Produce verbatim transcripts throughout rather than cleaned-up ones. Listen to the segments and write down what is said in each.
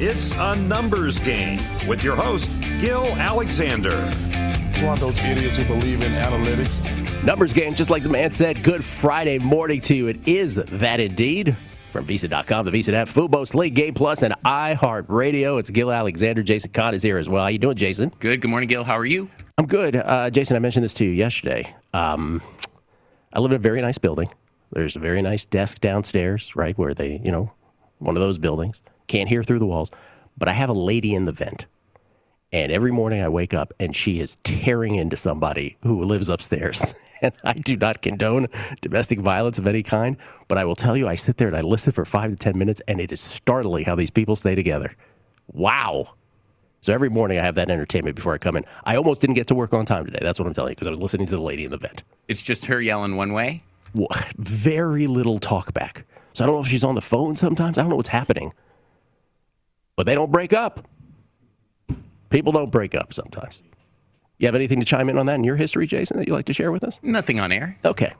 It's a numbers game with your host, Gil Alexander. It's one of those idiots who believe in analytics. Numbers game, just like the man said, good Friday morning to you. It is that indeed. From Visa dot com, the Visa app, Fubo League, Game Plus, and iHeartRadio. It's Gil Alexander. Jason Cott is here as well. How you doing, Jason? Good. Good morning, Gil. How are you? I'm good. Uh, Jason, I mentioned this to you yesterday. Um, I live in a very nice building. There's a very nice desk downstairs, right, where they, you know, one of those buildings. Can't hear through the walls. But I have a lady in the vent. And every morning I wake up, and she is tearing into somebody who lives upstairs. And I do not condone domestic violence of any kind. But I will tell you, I sit there and I listen for five to ten minutes, and it is startling how these people stay together. Wow. So every morning I have that entertainment before I come in. I almost didn't get to work on time today. That's what I'm telling you, because I was listening to the lady in the vent. It's just her yelling one way? Very little talk back. So I don't know if she's on the phone sometimes. I don't know what's happening. But they don't break up. People don't break up sometimes. You have anything to chime in on that in your history, Jason, that you'd like to share with us? Nothing on air. Okay.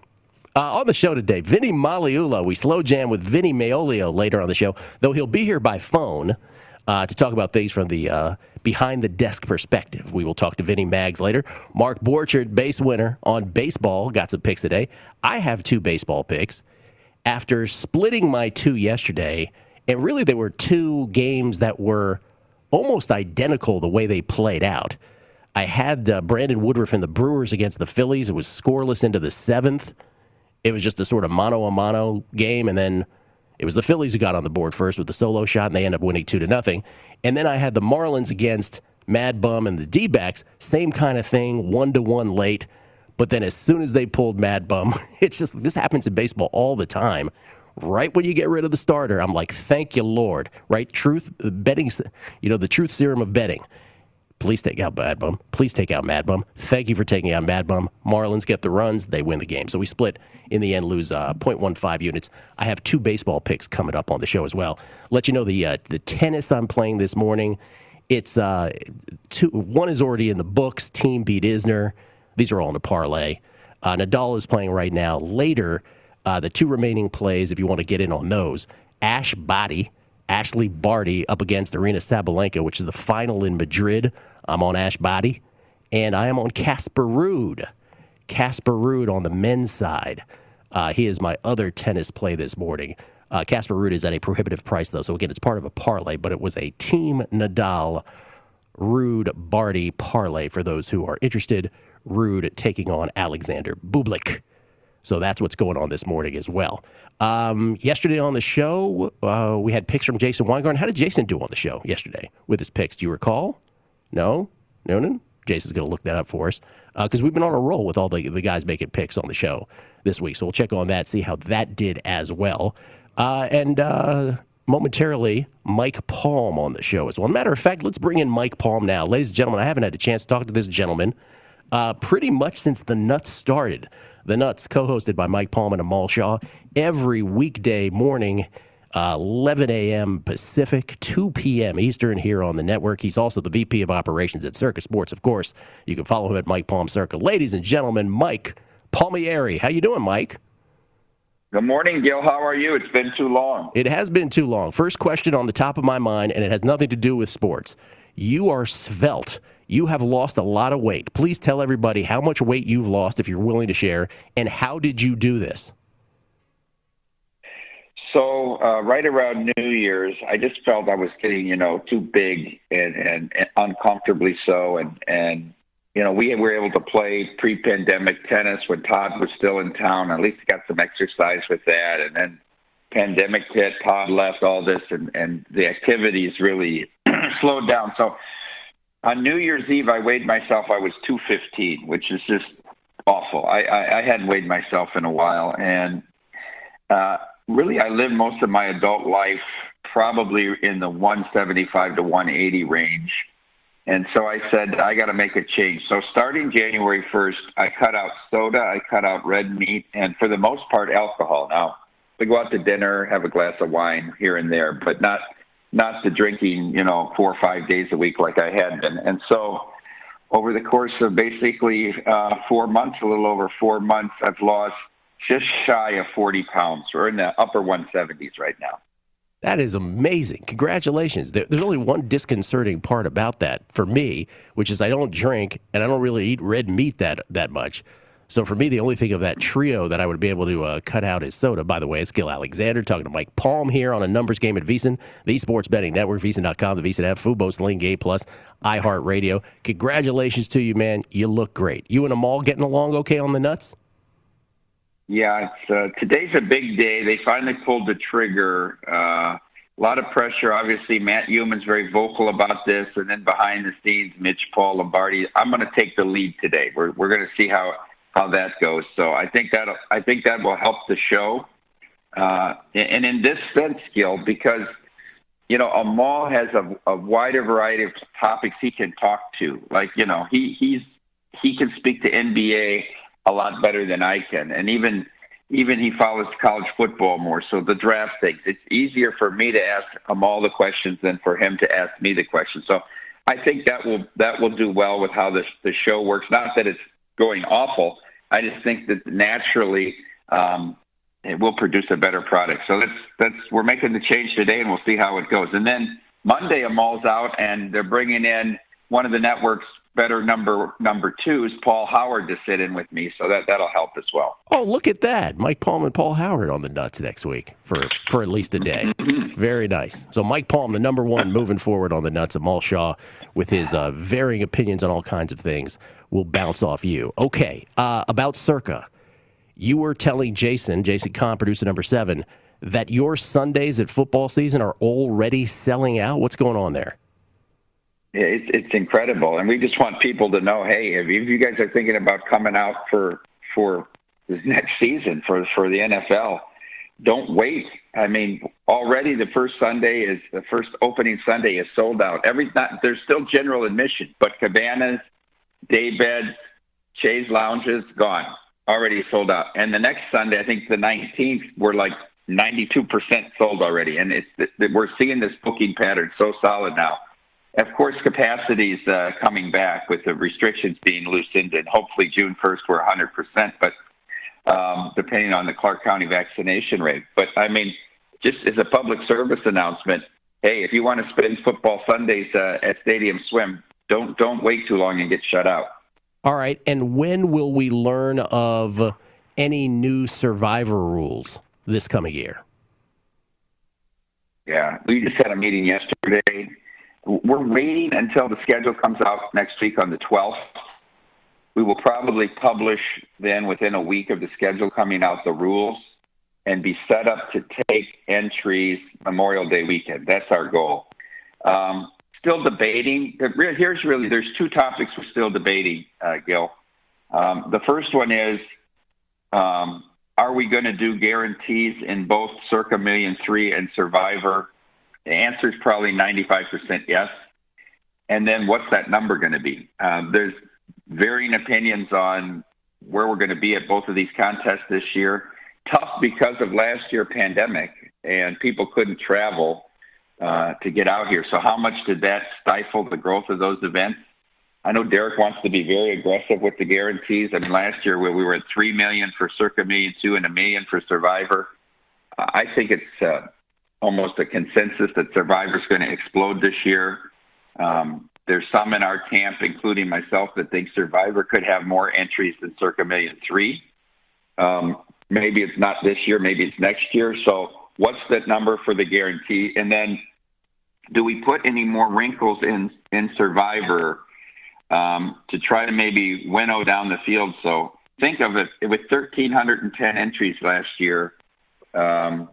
Uh, on the show today, Vinny Magliulo. We slow jam with Vinny Magliulo later on the show, though he'll be here by phone uh, to talk about things from the uh, behind-the-desk perspective. We will talk to Vinny Mags later. Mark Borchardt, base winner on baseball, got some picks today. I have two baseball picks. After splitting my two yesterday, and really there were two games that were almost identical the way they played out. I had uh, Brandon Woodruff and the Brewers against the Phillies. It was scoreless into the seventh. It was just a sort of mano-a-mano game, and then it was the Phillies who got on the board first with the solo shot, and they ended up winning two to nothing. And then I had the Marlins against MadBum and the D-backs. Same kind of thing, one to one late. But then as soon as they pulled MadBum, it's just, this happens in baseball all the time. Right when you get rid of the starter, I'm like, thank you, Lord. Right? Truth, betting, you know, the truth serum of betting. Please take out MadBum. Please take out MadBum. Thank you for taking out MadBum. Marlins get the runs. They win the game. So we split in the end, lose uh, point one five units. I have two baseball picks coming up on the show as well. Let you know the uh, the tennis I'm playing this morning. It's uh, two, one is already in the books. Team beat Isner. These are all in a parlay. Uh, Nadal is playing right now. Later, Uh, the two remaining plays, if you want to get in on those, Ash Barty, Ashleigh Barty up against Arena Sabalenka, which is the final in Madrid. I'm on Ash Barty, and I am on Casper Ruud. Casper Ruud on the men's side. Uh, he is my other tennis play this morning. Uh, Casper Ruud is at a prohibitive price, though, so again, it's part of a parlay, but it was a Team Nadal, Ruud, Barty parlay for those who are interested. Ruud taking on Alexander Bublik. So that's what's going on this morning as well. Um, yesterday on the show, uh, we had picks from Jason Weingarten. How did Jason do on the show yesterday with his picks? Do you recall? No? No, no? Jason's going to look that up for us. Because uh, we've been on a roll with all the, the guys making picks on the show this week. So we'll check on that, see how that did as well. Uh, and uh, momentarily, Mike Palm on the show as well. Matter of fact, let's bring in Mike Palm now. Ladies and gentlemen, I haven't had a chance to talk to this gentleman uh, pretty much since the nuts started. The Nuts, co-hosted by Mike Palm and Amal Shah, every weekday morning, uh, eleven a.m. Pacific, two p.m. Eastern here on the network. He's also the V P of Operations at Circa Sports, of course. You can follow him at Mike Palm Circa. Ladies and gentlemen, Mike Palmieri. How you doing, Mike? Good morning, Gil. How are you? It's been too long. It has been too long. First question on the top of my mind, and it has nothing to do with sports. You are svelte. You have lost a lot of weight. Please tell everybody how much weight you've lost, if you're willing to share, and how did you do this? So uh, right around New Year's, I just felt I was getting, you know, too big and, and, and uncomfortably so. And, and, you know, we were able to play pre-pandemic tennis when Todd was still in town. At least got some exercise with that. And then pandemic hit, Todd left, all this, and, and the activities really slowed down. So on New Year's Eve, I weighed myself. I was two fifteen, which is just awful. I, I, I hadn't weighed myself in a while. And uh, really, I lived most of my adult life probably in the one seventy-five to one eighty range. And so I said, I got to make a change. So starting January first, I cut out soda, I cut out red meat, and for the most part, alcohol. Now, we go out to dinner, have a glass of wine here and there, but not – not to drinking, you know, four or five days a week like I had been. And so over the course of basically uh, four months, a little over four months, I've lost just shy of forty pounds. We're in the upper one seventies right now. That is amazing. Congratulations. There, there's only one disconcerting part about that for me, which is I don't drink and I don't really eat red meat that that much. So for me, the only thing of that trio that I would be able to uh, cut out is soda. By the way, it's Gil Alexander talking to Mike Palm here on a numbers game at VEASAN, the Sports Betting Network, VEASAN dot com, the VEASAN app, Fubo Sports League, Plus, iHeartRadio. Congratulations to you, man. You look great. You and Amal getting along okay on the nuts? Yeah, it's, uh, today's a big day. They finally pulled the trigger. Uh, a lot of pressure. Obviously, Matt Heuman's very vocal about this, and then behind the scenes, Mitch, Paul, Lombardi. I'm going to take the lead today. We're we're going to see how. how that goes. So I think that I think that will help the show. Uh, and in this sense, Gil, because, you know, Amal has a, a wider variety of topics he can talk to. Like, you know, he, he's, he can speak to N B A a lot better than I can. And even, even he follows college football more. So the draft things, it's easier for me to ask Amal the questions than for him to ask me the questions. So I think that will, that will do well with how the, the show works. Not that it's going awful. I just think that naturally um, it will produce a better product. So that's that's we're making the change today, and we'll see how it goes. And then Monday, Amal's out, and they're bringing in one of the network's better number number twos, Paul Howard, to sit in with me. So that that'll help as well. Oh, look at that! Mike Palm and Paul Howard on the nuts next week for for at least a day. Very nice. So Mike Palm, the number one moving forward on the nuts. Amal Shah with his uh, varying opinions on all kinds of things. We'll bounce off you. Okay, uh, about Circa, you were telling Jason, Jason Cott, producer number seven, that your Sundays at football season are already selling out. What's going on there? Yeah, it's, it's incredible, and we just want people to know, hey, if you guys are thinking about coming out for for this next season for for the N F L, don't wait. I mean, already the first Sunday is the first opening Sunday is sold out. Every not, there's still general admission, but cabanas, day beds, chaise lounges, gone. Already sold out. And the next Sunday, I think the nineteenth, we're like ninety-two percent sold already. And it's we're seeing this booking pattern so solid now. Of course, capacity is uh, coming back with the restrictions being loosened, and hopefully June first we're one hundred percent, but um, depending on the Clark County vaccination rate. But, I mean, just as a public service announcement, hey, if you want to spend football Sundays uh, at Stadium Swim, Don't don't wait too long and get shut out. All right, and when will we learn of any new survivor rules this coming year? Yeah, we just had a meeting yesterday. We're waiting until the schedule comes out next week on the twelfth. We will probably publish then within a week of the schedule coming out the rules and be set up to take entries Memorial Day weekend. That's our goal. Um, Still debating. Here's really, there's two topics we're still debating, uh, Gil. Um, the first one is, um, are we going to do guarantees in both Circa Million Three and Survivor? The answer is probably ninety-five percent yes. And then what's that number going to be? Uh, there's varying opinions on where we're going to be at both of these contests this year. Tough because of last year's pandemic and people couldn't travel Uh, to get out here. So how much did that stifle the growth of those events? I know Derek wants to be very aggressive with the guarantees. I mean, last year we were at three million dollars for Circa Million Two and one million dollars for Survivor. Uh, I think it's uh, almost a consensus that Survivor's going to explode this year. Um, there's some in our camp, including myself, that think Survivor could have more entries than Circa Million Three. Um, maybe it's not this year, maybe it's next year. So what's that number for the guarantee? And then do we put any more wrinkles in, in Survivor um, to try to maybe winnow down the field? So think of it, with one thousand three hundred ten entries last year, um,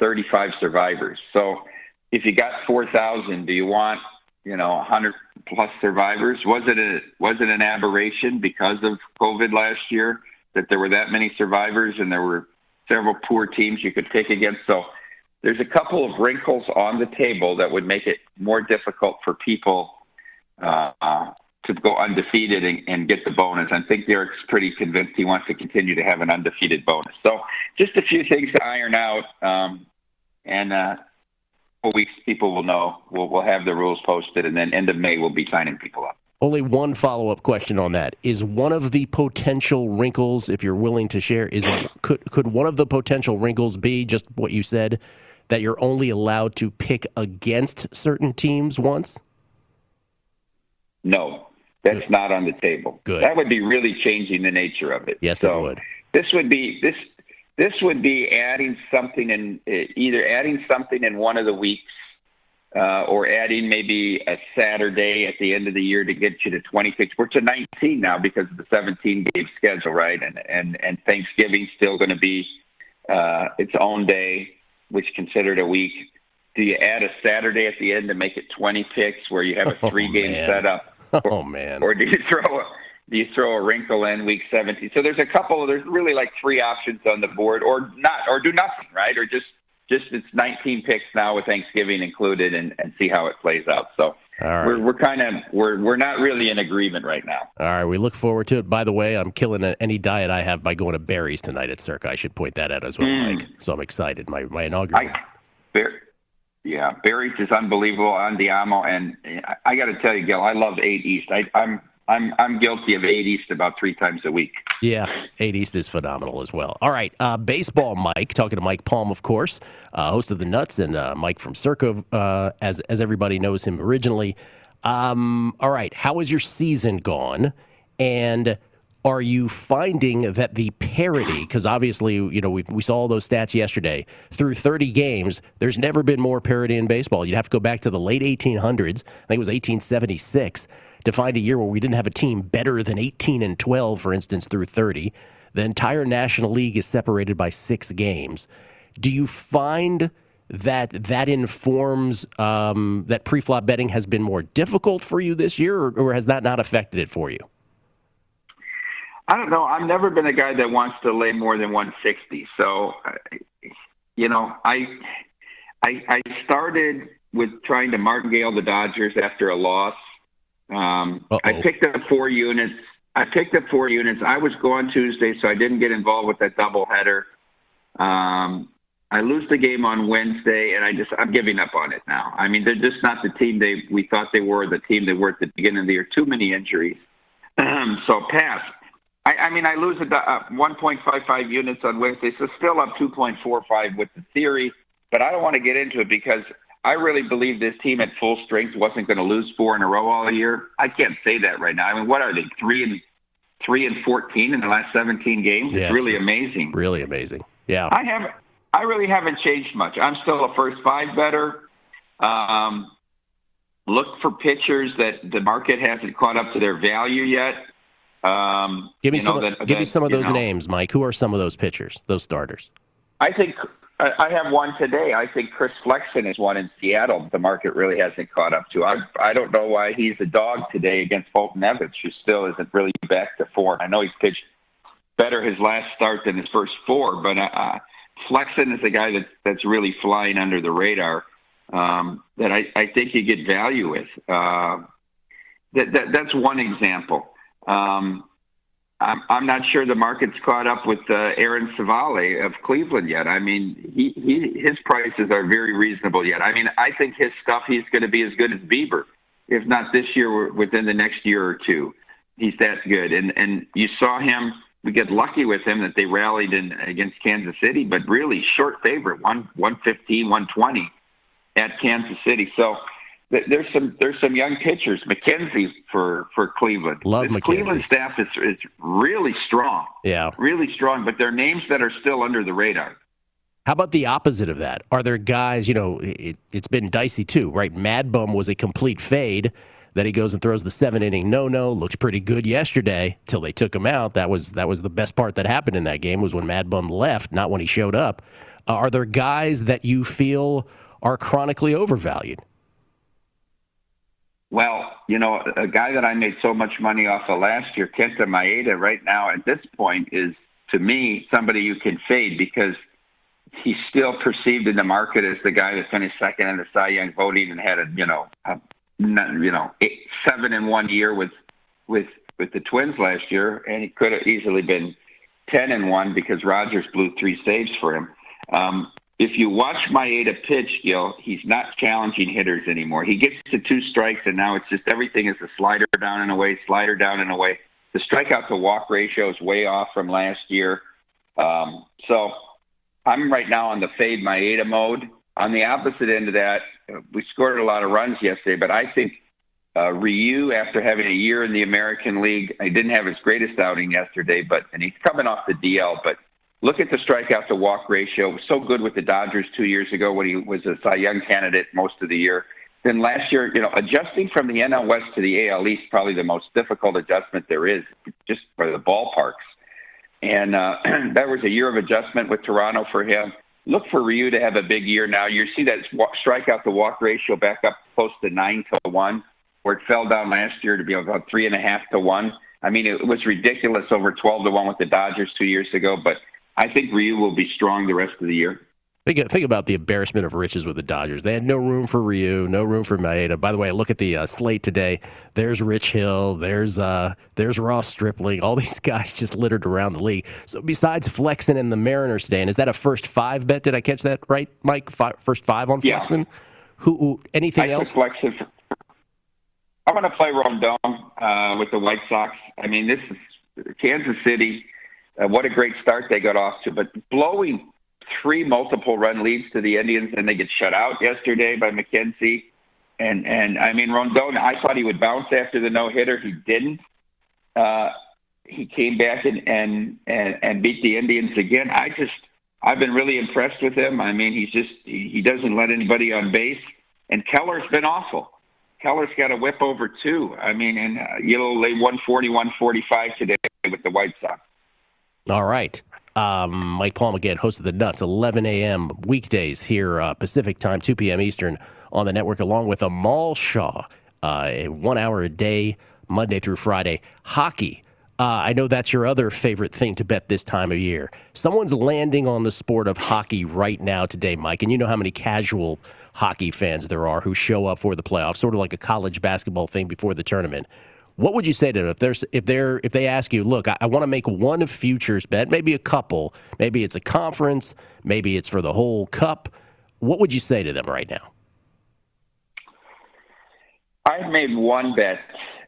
thirty-five survivors. So if you got four thousand, do you want, you know, one hundred plus survivors? Was it a, was it an aberration because of COVID last year that there were that many survivors and there were several poor teams you could pick against? So there's a couple of wrinkles on the table that would make it more difficult for people uh, uh, to go undefeated and, and get the bonus. I think Derek's pretty convinced he wants to continue to have an undefeated bonus. So just a few things to iron out, um, and uh, four weeks people will know. We'll, we'll have the rules posted, and then end of May we'll be signing people up. Only one follow-up question on that. Is one of the potential wrinkles, if you're willing to share, is could could one of the potential wrinkles be just what you said, that you're only allowed to pick against certain teams once? No, that's Good. Not on the table. Good. That would be really changing the nature of it. Yes, so it would. This would be this. This would be adding something in either adding something in one of the weeks, uh, or adding maybe a Saturday at the end of the year to get you to twenty-six. We're to nineteen now because of the seventeen game schedule, right? And and and Thanksgiving's still going to be uh, its own day, which is considered a week. Do you add a Saturday at the end to make it twenty picks, where you have a three-game oh, setup? Or, oh man! Or do you throw a, do you throw a wrinkle in week seventeen? So there's a couple. There's really like three options on the board, or not, or do nothing, right? Or just just it's nineteen picks now with Thanksgiving included, and, and see how it plays out. So right. we're we're kind of we're we're not really in agreement right now. All right, we look forward to it. By the way, I'm killing any diet I have by going to Barry's tonight at Circa. I should point that out as well, mm. Mike. So I'm excited. My my inaugural. I, Barry. Yeah, Barry's is unbelievable on Diamo, and I, I got to tell you, Gil, I love eight East. I, I'm I'm I'm guilty of eight East about three times a week. Yeah, eight East is phenomenal as well. All right, uh, baseball, Mike. Talking to Mike Palm, of course, uh, host of the Nuts, and uh, Mike from Circa, uh, as as everybody knows him originally. Um, all right, how has your season gone? And are you finding that the parity, because obviously, you know, we we saw all those stats yesterday, through thirty games, there's never been more parity in baseball. You'd have to go back to the late eighteen hundreds, I think it was eighteen seventy-six, to find a year where we didn't have a team better than eighteen and twelve, for instance, through thirty. The entire National League is separated by six games. Do you find that that informs um, that pre-flop betting has been more difficult for you this year, or, or has that not affected it for you? I don't know. I've never been a guy that wants to lay more than one sixty. So, you know, I, I I started with trying to martingale the Dodgers after a loss. Um, I picked up four units. I picked up four units. I was gone Tuesday, so I didn't get involved with that doubleheader. Um, I lose the game on Wednesday, and I just I'm giving up on it now. I mean, they're just not the team they we thought they were. The team they were at the beginning of the year. Too many injuries. Um, so pass. I, I mean, I lose a, uh, one point five five units on Wednesday, so still up two point four five with the theory, but I don't want to get into it because I really believe this team at full strength wasn't going to lose four in a row all year. I can't say that right now. I mean, what are they, three and three and fourteen in the last seventeen games? Yeah, it's really it's amazing. Really amazing. Yeah. I haven't. I really haven't changed much. I'm still a first five better. Um, look for pitchers that the market hasn't caught up to their value yet. Um, give me you know, some. That, give that, me some of those know. names, Mike. Who are some of those pitchers, those starters? I think I have one today. I think Chris Flexen is one in Seattle. The market really hasn't caught up to. I I don't know why he's a dog today against Fulton Evans, who still isn't really back to form. I know he's pitched better his last start than his first four, but uh, Flexen is a guy that that's really flying under the radar. Um, that I, I think you get value with. Uh, that, that that's one example. Um, I'm, I'm not sure the market's caught up with uh, Aaron Civale of Cleveland yet. I mean, he, he his prices are very reasonable yet. I mean, I think his stuff, he's going to be as good as Bieber, if not this year, within the next year or two. He's that good. And and you saw him, we get lucky with him that they rallied in against Kansas City, but really short favorite, one, one fifteen, one twenty at Kansas City. So There's some there's some young pitchers. McKenzie for, for Cleveland. Love McKenzie. Cleveland staff is is really strong. Yeah, really strong. But they're names that are still under the radar. How about the opposite of that? Are there guys? You know, it, it's been dicey too, right? MadBum was a complete fade. Then he goes and throws the seven inning no no. Looked pretty good yesterday till they took him out. That was that was the best part that happened in that game was when MadBum left, not when he showed up. Uh, are there guys that you feel are chronically overvalued? Well, you know, a guy that I made so much money off of last year, Kenta Maeda, right now at this point is, to me, somebody you can fade because he's still perceived in the market as the guy that finished second in the Cy Young voting and had a, you know, a, you know, eight, seven in one year with, with, with the Twins last year, and he could have easily been ten and one because Rogers blew three saves for him. Um, If you watch Maeda pitch, Gil, he's not challenging hitters anymore. He gets to two strikes, and now it's just everything is a slider down and away, slider down and away. The strikeout-to-walk ratio is way off from last year. Um, so I'm right now on the fade Maeda mode. On the opposite end of that, we scored a lot of runs yesterday, but I think uh, Ryu, after having a year in the American League, he didn't have his greatest outing yesterday, but and he's coming off the D L, but look at the strikeout to walk ratio. It was so good with the Dodgers two years ago when he was a Cy Young candidate most of the year. Then last year, you know, adjusting from the N L West to the A L East, probably the most difficult adjustment there is, just for the ballparks. And uh, that was a year of adjustment with Toronto for him. Look for Ryu to have a big year now. You see that strikeout to walk ratio back up close to nine to one, where it fell down last year to be about three point five to one. I mean, it was ridiculous over twelve to one with the Dodgers two years ago, but I think Ryu will be strong the rest of the year. Think, think about the embarrassment of riches with the Dodgers. They had no room for Ryu, no room for Maeda. By the way, look at the uh, slate today. There's Rich Hill. There's uh, there's Ross Stripling. All these guys just littered around the league. So besides Flexen and the Mariners today, and is that a first five bet? Did I catch that right, Mike? Five, first five on Flexen? Yeah. Who, who? Anything I else? Flexen. I'm going to play Rondon uh, with the White Sox. I mean, this is Kansas City. Uh, what a great start they got off to, but blowing three multiple run leads to the Indians, and they get shut out yesterday by McKenzie. And, and I mean, Rondon, I thought he would bounce after the no-hitter. He didn't. Uh, he came back and, and, and, and beat the Indians again. I just, I've been really impressed with him. I mean, he's just, he, he doesn't let anybody on base. And Keller's been awful. Keller's got a whip over two. I mean, and uh, you'll lay one forty, one forty-five today with the White Sox. All right. Um, Mike Palm, again, host of The Nuts, eleven a.m. weekdays here uh, Pacific time, two p.m. Eastern on the network, along with Amal Shah, uh, one hour a day, Monday through Friday. Hockey, uh, I know that's your other favorite thing to bet this time of year. Someone's landing on the sport of hockey right now today, Mike, and you know how many casual hockey fans there are who show up for the playoffs, sort of like a college basketball thing before the tournament. What would you say to them if there's if they're if they ask you, look, I, I want to make one futures bet, maybe a couple, maybe it's a conference, maybe it's for the whole cup. What would you say to them right now? I've made one bet,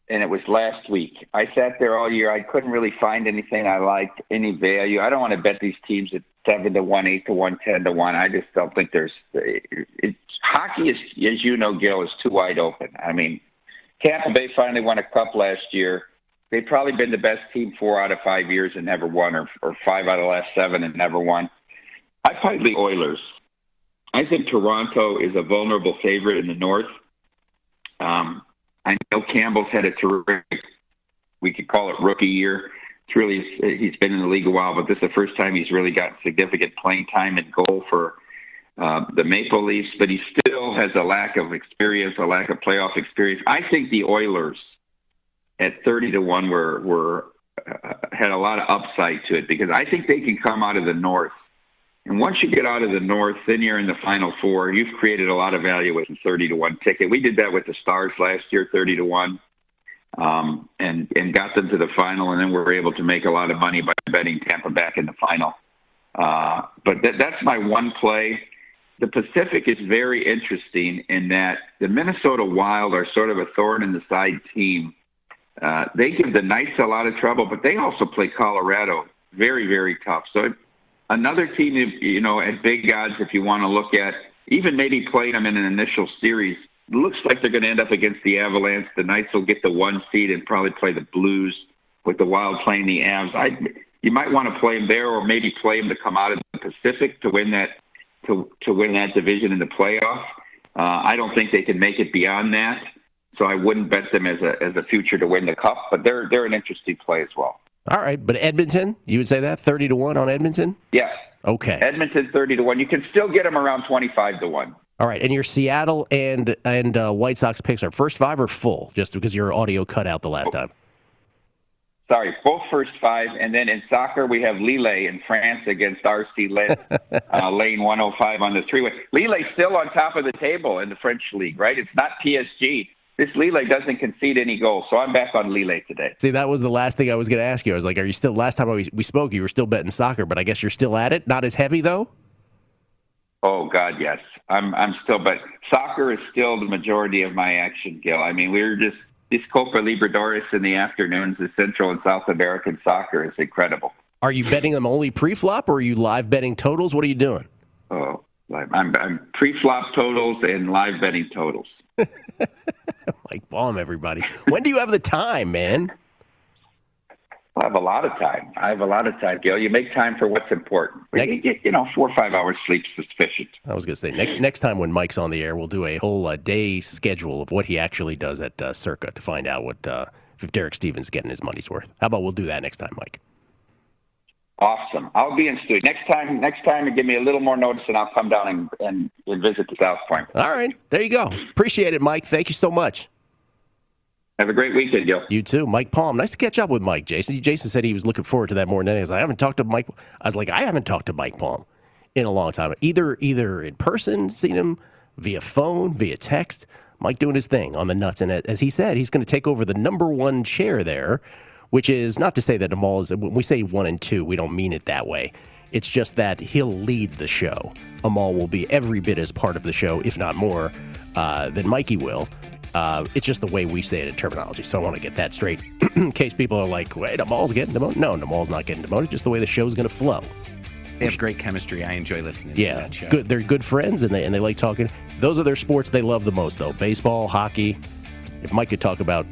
and it was last week. I sat there all year. I couldn't really find anything I liked, any value. I don't want to bet these teams at seven to one, eight to one, ten to one. I just don't think there's it's, hockey is, as you know, Gil, is too wide open. I mean. Tampa Bay finally won a cup last year. They've probably been the best team four out of five years and never won, or, or five out of the last seven and never won. I played the Oilers. I think Toronto is a vulnerable favorite in the North. Um, I know Campbell's had a terrific, we could call it rookie year. It's really, he's been in the league a while, but this is the first time he's really gotten significant playing time and goal for Uh, the Maple Leafs, but he still has a lack of experience, a lack of playoff experience. I think the Oilers at thirty to one were were uh, had a lot of upside to it because I think they can come out of the North. And once you get out of the North, then you're in the Final Four. You've created a lot of value with a thirty to one ticket. We did that with the Stars last year, thirty to one, um, and and got them to the final, and then we were able to make a lot of money by betting Tampa back in the final. Uh, but th- that's my one play. The Pacific is very interesting in that the Minnesota Wild are sort of a thorn in the side team. Uh, they give the Knights a lot of trouble, but they also play Colorado very, very tough. So another team, you know, at big odds, if you want to look at, even maybe playing them in an initial series, looks like they're going to end up against the Avalanche. The Knights will get the one seed and probably play the Blues with the Wild playing the Avs. I, you might want to play them there or maybe play them to come out of the Pacific to win that To, to win that division in the playoff. Uh, I don't think they can make it beyond that, so I wouldn't bet them as a as a future to win the cup, but they're they're an interesting play as well. All right, but Edmonton, you would say that? thirty to one on Edmonton? Yeah. Okay. Edmonton thirty to one. You can still get them around twenty-five to one. All right, and your Seattle and, and uh, White Sox picks are first five or full, just because your audio cut out the last time? Sorry, both first five, and then in soccer we have Lille in France against R C Lens, uh, lane one oh five on the three-way. Lille's still on top of the table in the French league, right? It's not P S G. This Lille doesn't concede any goals, so I'm back on Lille today. See, that was the last thing I was going to ask you. I was like, are you still, last time we, we spoke, you were still betting soccer, but I guess you're still at it? Not as heavy, though? Oh, God, yes. I'm I'm still, but soccer is still the majority of my action, Gil. I mean, we're just, this Copa Libertadores in the afternoons, the Central and South American soccer is incredible. Are you betting them only pre-flop, or are you live betting totals? What are you doing? Oh, I'm I'm, I'm pre-flop totals and live betting totals. Mike Palm, everybody. When do you have the time, man? I have a lot of time. I have a lot of time, Gil. You make time for what's important. Next, you know, four or five hours sleep is sufficient. I was going to say, next next time when Mike's on the air, we'll do a whole uh, day schedule of what he actually does at uh, Circa to find out what uh, if Derek Stevens is getting his money's worth. How about we'll do that next time, Mike? Awesome. I'll be in studio. Next time, next time, give me a little more notice, and I'll come down and, and, and visit the South Point. All right. There you go. Appreciate it, Mike. Thank you so much. Have a great weekend, Gil. You too. Mike Palm. Nice to catch up with Mike, Jason. Jason said he was looking forward to that more than anything. I was like, I haven't talked to Mike. I was like, I haven't talked to Mike Palm in a long time. Either either in person, seen him via phone, via text. Mike doing his thing on the nuts. And as he said, he's going to take over the number one chair there, which is not to say that Amal is, when we say one and two, we don't mean it that way. It's just that he'll lead the show. Amal will be every bit as part of the show, if not more, uh, than Mikey will. Uh, it's just the way we say it in terminology, so I want to get that straight in case people are like, wait, Amal's getting demoted? No, Amal's not getting demoted, just the way the show's going to flow. They have great chemistry. I enjoy listening yeah, to that show. Good. They're good friends, and they and they like talking. Those are their sports they love the most, though. Baseball, hockey. If Mike could talk about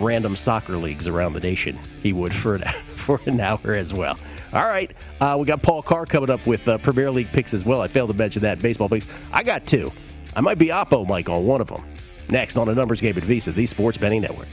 random soccer leagues around the nation, he would for an, for an hour as well. All right, uh, we got Paul Carr coming up with uh, Premier League picks as well. I failed to mention that. Baseball picks. I got two. I might be oppo Mike on one of them. Next on A Numbers Game at Visa, the Sports Betting Network.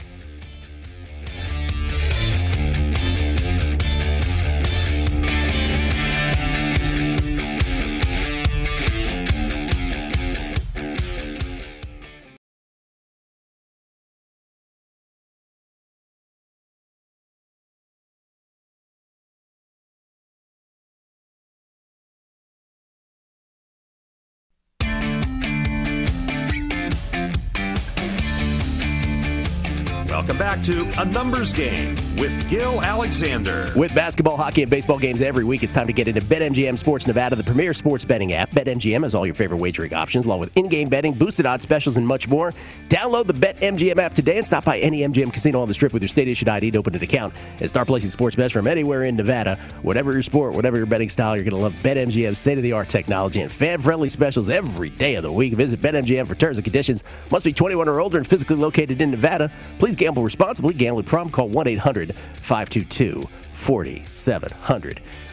Back to A Numbers Game with Gil Alexander. With basketball, hockey, and baseball games every week, it's time to get into BetMGM Sports Nevada, the premier sports betting app. BetMGM has all your favorite wagering options, along with in-game betting, boosted odds, specials, and much more. Download the BetMGM app today and stop by any M G M casino on the Strip with your state-issued I D to open an account and start placing sports bets from anywhere in Nevada. Whatever your sport, whatever your betting style, you're going to love BetMGM's state-of-the-art technology and fan-friendly specials every day of the week. Visit BetMGM for terms and conditions. Must be twenty-one or older and physically located in Nevada. Please gamble responsibly. Gambling problem? Call one eight hundred five two two four seven zero zero.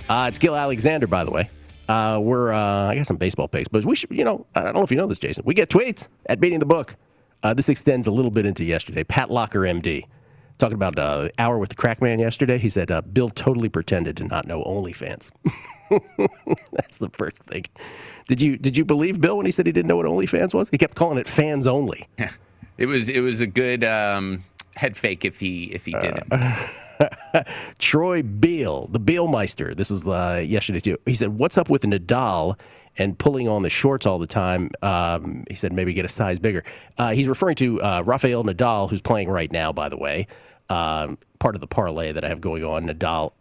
Uh, it's Gil Alexander, by the way. Uh, we're uh, I got some baseball picks, but we should, you know, I don't know if you know this, Jason. We get tweets at Beating the Book. Uh, this extends a little bit into yesterday. Pat Locker, M D, talking about uh, the hour with the crack man yesterday. He said, uh, Bill totally pretended to not know OnlyFans. That's the first thing. Did you did you believe Bill when he said he didn't know what OnlyFans was? He kept calling it fans only. It was it was a good um, head fake if he if he didn't. Uh, Troy Beal, the Bealmeister. This was uh, yesterday, too. He said, what's up with Nadal and pulling on the shorts all the time? Um, he said, maybe get a size bigger. Uh, he's referring to uh, Rafael Nadal, who's playing right now, by the way. Um, part of the parlay that I have going on, Nadal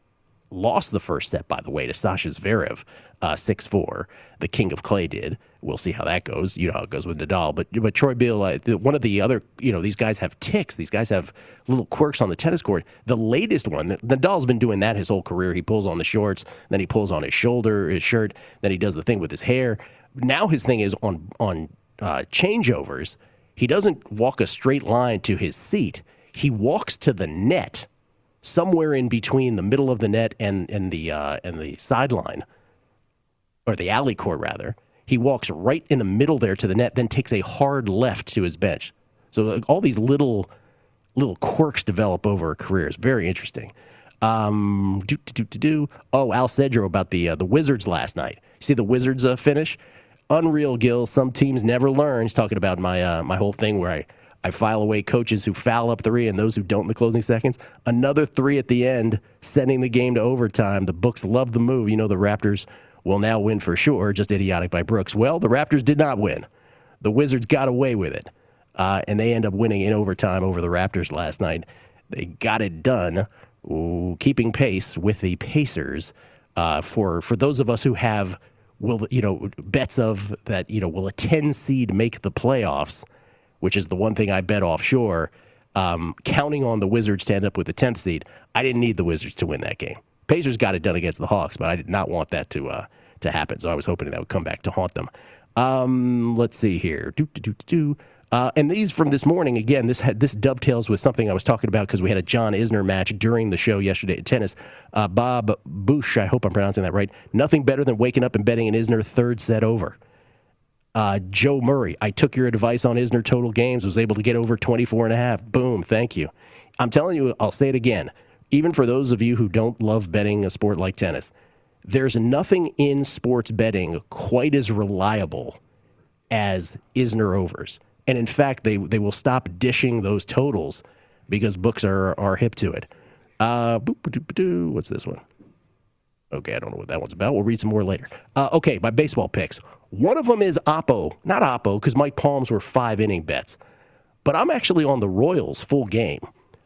lost the first set, by the way, to Sasha Zverev, uh, six four. The King of Clay did. We'll see how that goes. You know how it goes with Nadal. But but Troy Beal, uh, the, one of the other, you know, these guys have ticks. These guys have little quirks on the tennis court. The latest one, Nadal's been doing that his whole career. He pulls on the shorts, then he pulls on his shoulder, his shirt, then he does the thing with his hair. Now his thing is on, on uh, changeovers. He doesn't walk a straight line to his seat. He walks to the net, somewhere in between the middle of the net and, and the uh, and the sideline, or the alley court, rather. He walks right in the middle there to the net, then takes a hard left to his bench. So all these little little quirks develop over a career. It's very interesting. Um, do, do, do, do. Oh, Al Cedro about the uh, the Wizards last night. See the Wizards uh, finish? Unreal, Gil. Some teams never learn. He's talking about my uh, my whole thing where I, I file away coaches who foul up three and those who don't in the closing seconds. Another three at the end, sending the game to overtime. The books love the move. You know the Raptors will now win for sure. Just idiotic by Brooks. Well, the Raptors did not win. The Wizards got away with it. Uh, and they end up winning in overtime over the Raptors last night. They got it done, ooh, keeping pace with the Pacers. Uh, for, for those of us who have will you know bets of that, you know, will a ten seed make the playoffs, which is the one thing I bet offshore, um, counting on the Wizards to end up with the tenth seed, I didn't need the Wizards to win that game. Pacers got it done against the Hawks, but I did not want that to uh, to happen. So I was hoping that would come back to haunt them. Um, let's see here. Do, do, do, do. Uh, and these from this morning, again, this had, this dovetails with something I was talking about because we had a John Isner match during the show yesterday at tennis. Uh, Bob Bush, I hope I'm pronouncing that right. Nothing better than waking up and betting an Isner third set over. Uh, Joe Murray, I took your advice on Isner total games, was able to get over twenty-four and a half. Boom, thank you. I'm telling you, I'll say it again. Even for those of you who don't love betting a sport like tennis, there's nothing in sports betting quite as reliable as Isner overs. And in fact, they they will stop dishing those totals because books are are hip to it. Uh, what's this one? Okay, I don't know what that one's about. We'll read some more later. Uh, okay, my baseball picks. One of them is Oppo. Not Oppo, because Mike Palm's were five-inning bets. But I'm actually on the Royals full game.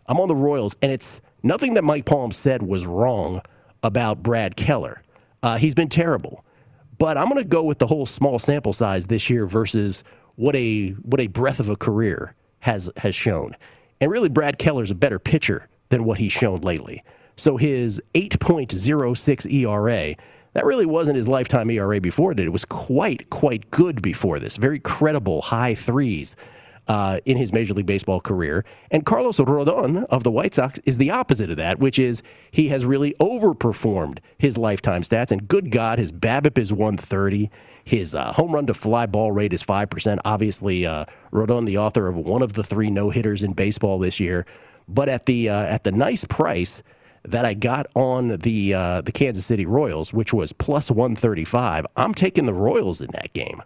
I'm on the Royals, and it's nothing that Mike Palm said was wrong about Brad Keller. Uh, he's been terrible. But I'm going to go with the whole small sample size this year versus what a what a breath of a career has has shown. And really, Brad Keller's a better pitcher than what he's shown lately. So his eight point oh six E R A, that really wasn't his lifetime E R A before it. It was quite, quite good before this. Very credible high threes uh, in his Major League Baseball career. And Carlos Rodon of the White Sox is the opposite of that, which is he has really overperformed his lifetime stats. And good God, his BABIP is one thirty. His uh, home run to fly ball rate is five percent. Obviously, uh, Rodon, the author of one of the three no-hitters in baseball this year. But at the uh, at the nice price that I got on the uh, the Kansas City Royals, which was plus one thirty-five, I'm taking the Royals in that game,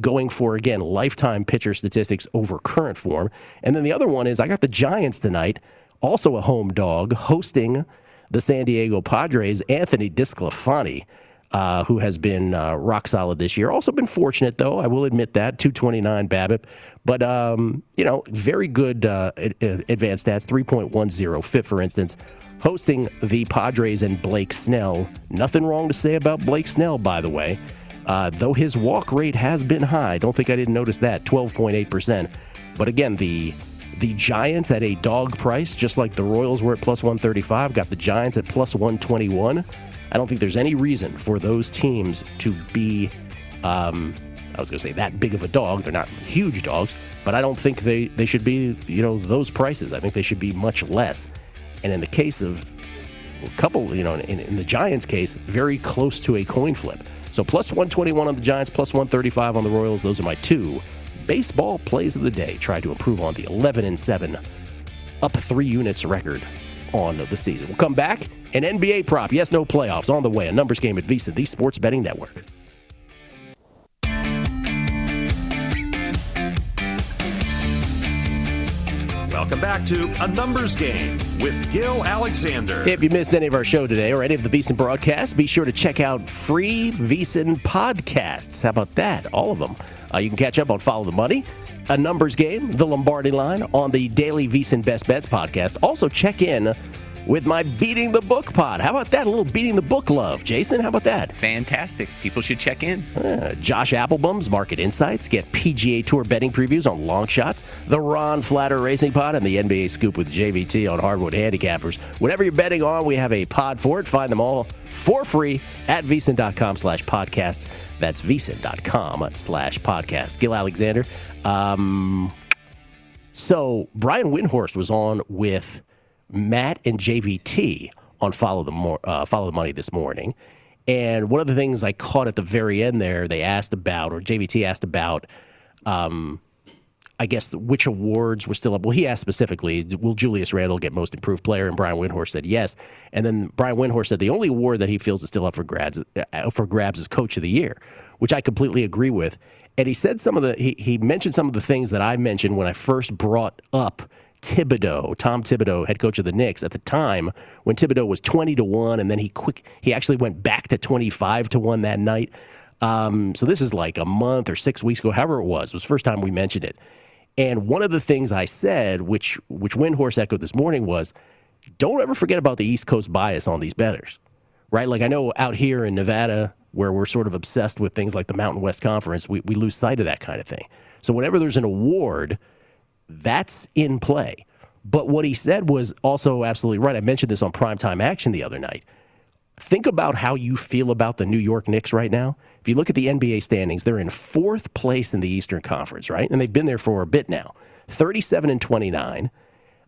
going for, again, lifetime pitcher statistics over current form. And then the other one is I got the Giants tonight, also a home dog, hosting the San Diego Padres. Anthony DiSclafani, Uh, who has been uh, rock solid this year. Also been fortunate, though, I will admit that, two twenty-nine BABIP. But, um, you know, very good uh, advanced stats, three point one oh F I P, for instance, hosting the Padres and Blake Snell. Nothing wrong to say about Blake Snell, by the way, uh, though his walk rate has been high. I don't think I didn't notice that, twelve point eight percent. But, again, the the Giants at a dog price, just like the Royals were at plus one thirty-five, got the Giants at plus one twenty-one. I don't think there's any reason for those teams to be, um, I was going to say that big of a dog. They're not huge dogs, but I don't think they, they should be, you know, those prices. I think they should be much less. And in the case of a couple, you know, in, in the Giants case, very close to a coin flip. So plus one twenty-one on the Giants, plus one thirty-five on the Royals. Those are my two baseball plays of the day. Try to improve on the eleven and seven, up three units record on the season. We'll come back. An N B A prop, yes, no playoffs, on the way. A numbers game at VEASAN, the Sports Betting Network. Welcome back to A Numbers Game with Gil Alexander. If you missed any of our show today or any of the VEASAN broadcasts, be sure to check out free VEASAN podcasts. How about that? All of them. Uh, you can catch up on Follow the Money, A Numbers Game, The Lombardi Line, on the daily VEASAN Best Bets podcast. Also, check in with my Beating the Book pod. How about that? A little Beating the Book love. Jason, how about that? Fantastic. People should check in. Uh, Josh Applebaum's Market Insights. Get P G A Tour betting previews on long shots. The Ron Flatter Racing Pod and the N B A Scoop with J V T on hardwood handicappers. Whatever you're betting on, we have a pod for it. Find them all for free at VEASAN.com slash podcasts. That's VEASAN.com slash podcasts. Gil Alexander. Um, so Brian Windhorst was on with Matt and J V T on Follow the Mo- uh, Follow the Money this morning. And one of the things I caught at the very end there, they asked about, or J V T asked about, um, I guess, the, which awards were still up. Well, he asked specifically, will Julius Randle get most improved player? And Brian Windhorst said yes. And then Brian Windhorst said the only award that he feels is still up for grabs, uh, for grabs is Coach of the Year, which I completely agree with. And he said some of the, he, he mentioned some of the things that I mentioned when I first brought up Thibodeau, Tom Thibodeau, head coach of the Knicks, at the time when Thibodeau was twenty to one, and then he quick he actually went back to twenty-five to one that night. Um, so this is like a month or six weeks ago, however it was. It was the first time we mentioned it. And one of the things I said, which which Windhorst echoed this morning, was don't ever forget about the East Coast bias on these bettors, right? Like I know out here in Nevada, where we're sort of obsessed with things like the Mountain West Conference, we, we lose sight of that kind of thing. So whenever there's an award, that's in play. But what he said was also absolutely right. I mentioned this on Primetime Action the other night. Think about how you feel about the New York Knicks right now. If you look at the N B A standings, they're in fourth place in the Eastern Conference, right? And they've been there for a bit now. thirty-seven and twenty-nine.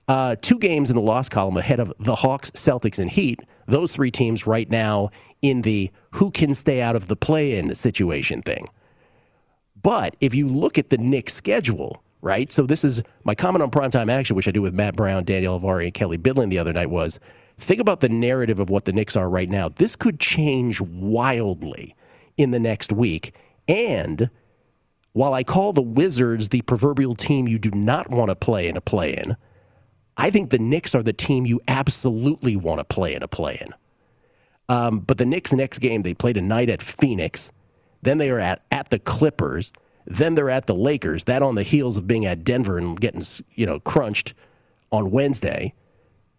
Uh, two games in the loss column ahead of the Hawks, Celtics, and Heat. Those three teams right now in the who can stay out of the play-in situation thing. But if you look at the Knicks' schedule, right? So this is my comment on Primetime Action, which I do with Matt Brown, Daniel Alvari, and Kelly Bidlin the other night was, think about the narrative of what the Knicks are right now. This could change wildly in the next week. And while I call the Wizards the proverbial team you do not want to play in a play-in, I think the Knicks are the team you absolutely want to play in a play-in. Um, but the Knicks' next game, they play tonight at Phoenix. Then they are at, at the Clippers. Then they're at the Lakers. That on the heels of being at Denver and getting, you know, crunched on Wednesday.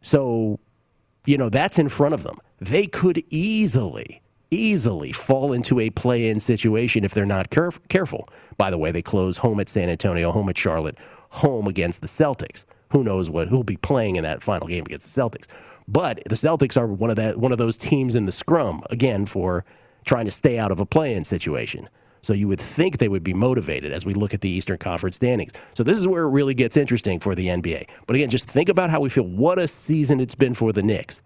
So, you know, that's in front of them. They could easily, easily fall into a play-in situation if they're not caref- careful. By the way, they close home at San Antonio, home at Charlotte, home against the Celtics. Who knows what who'll be playing in that final game against the Celtics? But the Celtics are one of that one of those teams in the scrum again for trying to stay out of a play-in situation. So you would think they would be motivated as we look at the Eastern Conference standings. So this is where it really gets interesting for the N B A. But again, just think about how we feel. What a season it's been for the Knicks.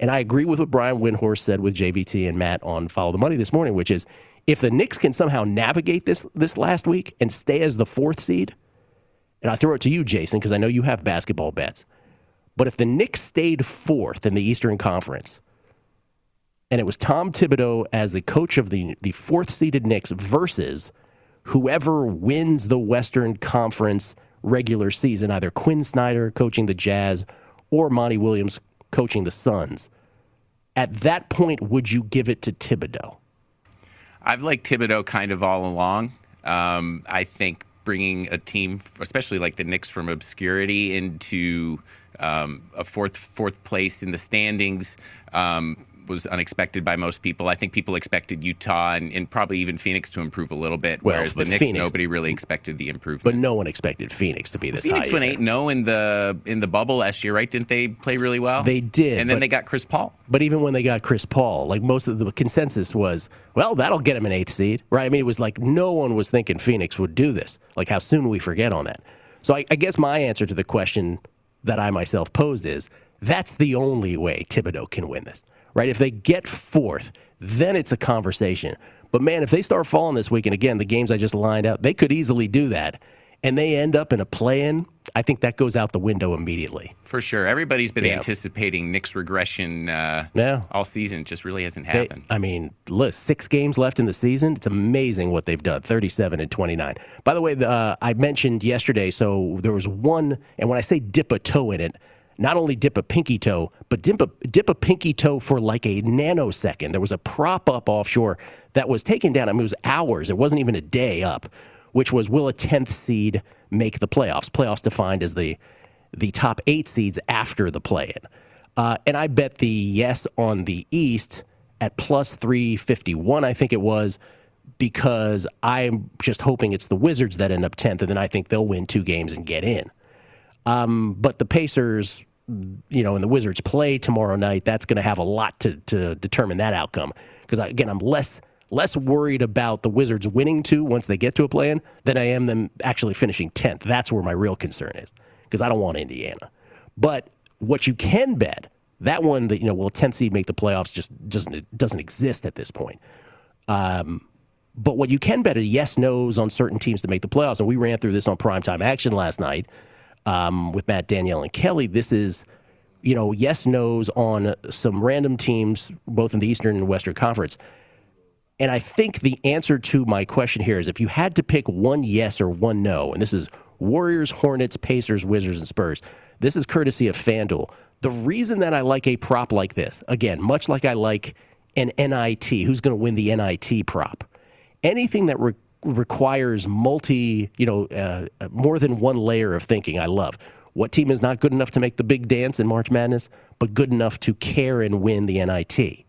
And I agree with what Brian Windhorst said with J V T and Matt on Follow the Money this morning, which is if the Knicks can somehow navigate this this last week and stay as the fourth seed. And I throw it to you, Jason, because I know you have basketball bets. But if the Knicks stayed fourth in the Eastern Conference, and it was Tom Thibodeau as the coach of the, the fourth-seeded Knicks versus whoever wins the Western Conference regular season, either Quinn Snyder coaching the Jazz or Monty Williams coaching the Suns, at that point, would you give it to Thibodeau? I've liked Thibodeau kind of all along. Um, I think bringing a team, especially like the Knicks, from obscurity into um, a fourth fourth place in the standings um, was unexpected by most people. I think people expected Utah and, and probably even Phoenix to improve a little bit, well, whereas the Knicks, Phoenix, nobody really expected the improvement. But no one expected Phoenix to be this Phoenix high. Phoenix went eight and oh in the in the bubble last year, right? Didn't they play really well? They did. And then but, they got Chris Paul. But even when they got Chris Paul, like most of the consensus was, well, that'll get him an eighth seed, right? I mean, it was like no one was thinking Phoenix would do this. Like how soon we forget on that. So I, I guess my answer to the question that I myself posed is that's the only way Thibodeau can win this. Right, if they get fourth, then it's a conversation. But, man, if they start falling this week, and, again, the games I just lined out, they could easily do that, and they end up in a play-in, I think that goes out the window immediately. For sure. Everybody's been yeah. anticipating Knicks regression uh, yeah. all season. It just really hasn't happened. They, I mean, look, six games left in the season. It's amazing what they've done, thirty-seven and twenty-nine. By the way, uh, I mentioned yesterday, so there was one, and when I say dip a toe in it, not only dip a pinky toe, but dip a, dip a pinky toe for like a nanosecond. There was a prop up offshore that was taken down. I mean, it was hours. It wasn't even a day up, which was, will a tenth seed make the playoffs? Playoffs defined as the the top eight seeds after the play-in. Uh, and I bet the yes on the East at plus three fifty-one, I think it was, because I'm just hoping it's the Wizards that end up tenth, and then I think they'll win two games and get in. Um, but the Pacers, you know, and the Wizards play tomorrow night. That's going to have a lot to, to determine that outcome. Because, again, I'm less less worried about the Wizards winning two once they get to a play-in than I am them actually finishing tenth. That's where my real concern is, because I don't want Indiana. But what you can bet, that one that, you know, will tenth seed make the playoffs just doesn't doesn't exist at this point. Um, but what you can bet are yes-nos on certain teams to make the playoffs. And we ran through this on Primetime Action last night. Um, with Matt, Danielle, and Kelly, this is, you know, yes, no's on some random teams, both in the Eastern and Western Conference. And I think the answer to my question here is if you had to pick one yes or one no, and this is Warriors, Hornets, Pacers, Wizards, and Spurs, this is courtesy of FanDuel. The reason that I like a prop like this, again, much like I like an N I T, who's going to win the N I T prop, anything that re- requires multi, you know, uh, more than one layer of thinking. I love what team is not good enough to make the big dance in March Madness, but good enough to care and win the N I T.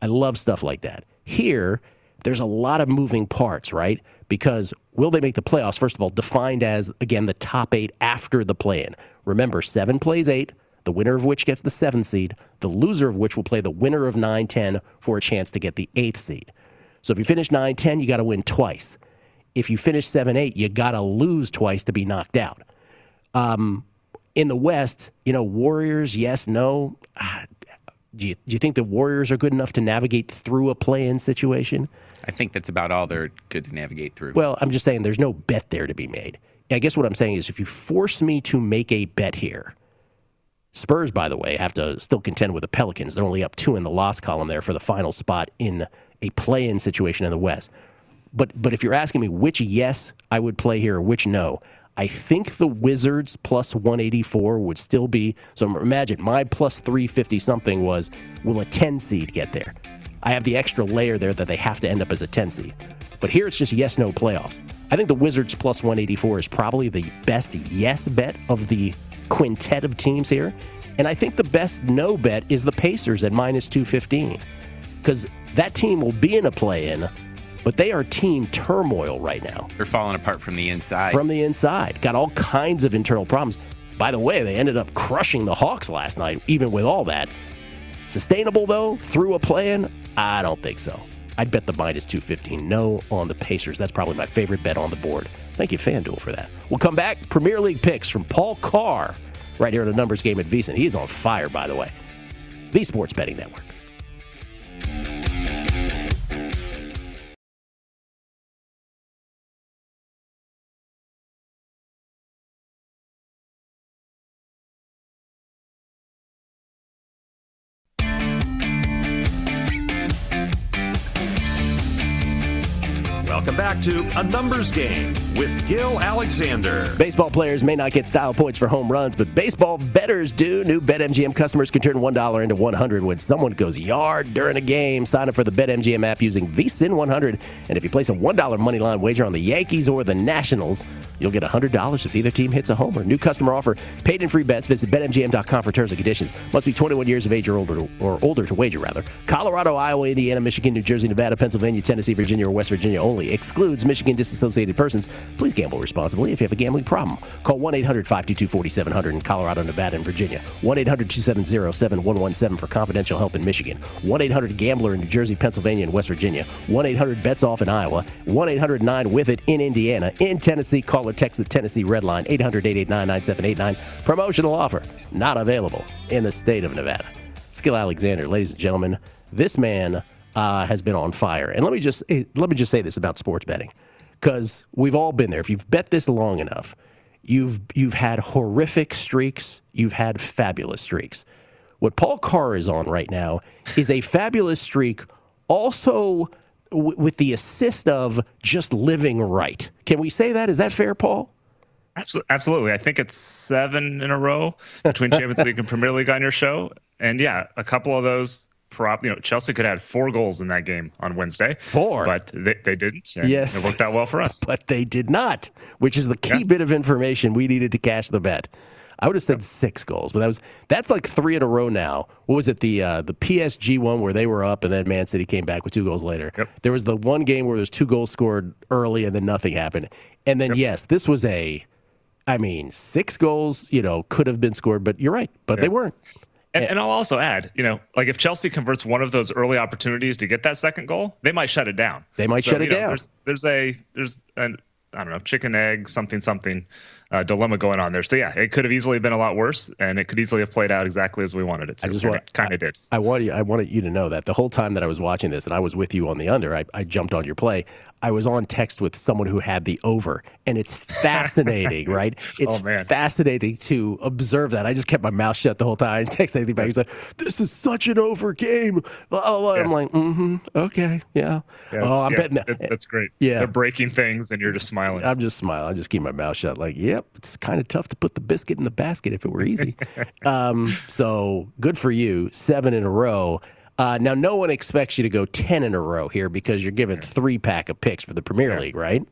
I love stuff like that. Here, there's a lot of moving parts, right? Because will they make the playoffs? First of all, defined as, again, the top eight after the play-in. Remember, seven plays eight. the winner of which gets the seventh seed, the loser of which will play the winner of nine ten for a chance to get the eighth seed. So if you finish nine ten, you got to win twice. If you finish seven eight, you got to lose twice to be knocked out. Um, in the West, you know, Warriors, yes, no. Do you, do you think the Warriors are good enough to navigate through a play-in situation? I think that's about all they're good to navigate through. Well, I'm just saying there's no bet there to be made. I guess what I'm saying is if you force me to make a bet here, Spurs, by the way, have to still contend with the Pelicans. They're only up two in the loss column there for the final spot in a play-in situation in the West. But but if you're asking me which yes I would play here or which no, I think the Wizards plus one eighty-four would still be. So imagine my plus three fifty-something was, will a ten seed get there? I have the extra layer there that they have to end up as a ten seed. But here it's just yes-no playoffs. I think the Wizards plus one eighty-four is probably the best yes bet of the quintet of teams here. And I think the best no bet is the Pacers at minus two fifteen. Because that team will be in a play-in, but they are team turmoil right now. They're falling apart from the inside. From the inside. Got all kinds of internal problems. By the way, they ended up crushing the Hawks last night, even with all that. Sustainable, though, through a play-in? I don't think so. I'd bet the minus two fifteen no on the Pacers. That's probably my favorite bet on the board. Thank you, FanDuel, for that. We'll come back. Premier League picks from Paul Carr right here in the numbers game at VEASAN. He's on fire, by the way. The Sports Betting Network. Back to A Numbers Game with Gil Alexander. Baseball players may not get style points for home runs, but baseball bettors do. New BetMGM customers can turn one dollar into one hundred when someone goes yard during a game. Sign up for the BetMGM app using VEASAN one hundred. And if you place a one dollar moneyline wager on the Yankees or the Nationals, you'll get one hundred dollars if either team hits a homer. New customer offer. Paid in free bets. Visit BetMGM dot com for terms and conditions. Must be twenty-one years of age or older to, or older to wager, rather. Colorado, Iowa, Indiana, Michigan, New Jersey, Nevada, Pennsylvania, Tennessee, Virginia, or West Virginia only. Excludes Michigan disassociated persons. Please gamble responsibly if you have a gambling problem. Call one eight hundred five two two four seven zero zero in Colorado, Nevada, and Virginia. one eight hundred two seven zero seven one one seven for confidential help in Michigan. one eight hundred gambler in New Jersey, Pennsylvania, and West Virginia. one eight hundred bets off in Iowa. one eight hundred nine with it in Indiana. In Tennessee, call or text the Tennessee Red Line, eight hundred eight eight nine nine seven eight nine. Promotional offer not available in the state of Nevada. Gil Alexander, ladies and gentlemen, this man Uh, has been on fire. And let me just let me just say this about sports betting, because we've all been there. If you've bet this long enough, you've you've had horrific streaks, you've had fabulous streaks. What Paul Carr is on right now is a fabulous streak, also w- with the assist of just living right. Can we say that? Is that fair, Paul? Absolutely. I think it's seven in a row between Champions League and Premier League on your show. And yeah, a couple of those. Prop, you know, Chelsea could have had four goals in that game on Wednesday. Four. But they, they didn't. Yes. It worked out well for us. But they did not, which is the key yeah. bit of information we needed to cash the bet. I would have said yeah. six goals, but that was that's like three in a row now. What was it, the uh, the P S G one where they were up and then Man City came back with two goals later? Yep. There was the one game where there's two goals scored early and then nothing happened. And then, yep. yes, this was a, I mean, six goals, you know, could have been scored, but you're right, but yep. they weren't. And, and I'll also add, you know, like if Chelsea converts one of those early opportunities to get that second goal, they might shut it down. They might so, shut it know, down. There's, there's a, there's an, I don't know, chicken, egg, something, something uh, dilemma going on there. So, yeah, it could have easily been a lot worse, and it could easily have played out exactly as we wanted it to. I just want, it kind of did. I, I, want you, I wanted you to know that the whole time that I was watching this, and I was with you on the under, I, I jumped on your play. I was on text with someone who had the over, and it's fascinating, right? It's oh, man. fascinating to observe that. I just kept my mouth shut the whole time. I didn't text anything back. He's like, this is such an over game. Oh, yeah. I'm like, mm-hmm, okay, yeah. yeah oh, I'm yeah, betting that. That's great. Yeah. They're breaking things, and you're just smiling. I'm just smiling. I just keep my mouth shut like, yep, it's kind of tough to put the biscuit in the basket if it were easy. um, so good for you, seven in a row. Uh, now, no one expects you to go ten in a row here because you're given three-pack of picks for the Premier yeah. League, right?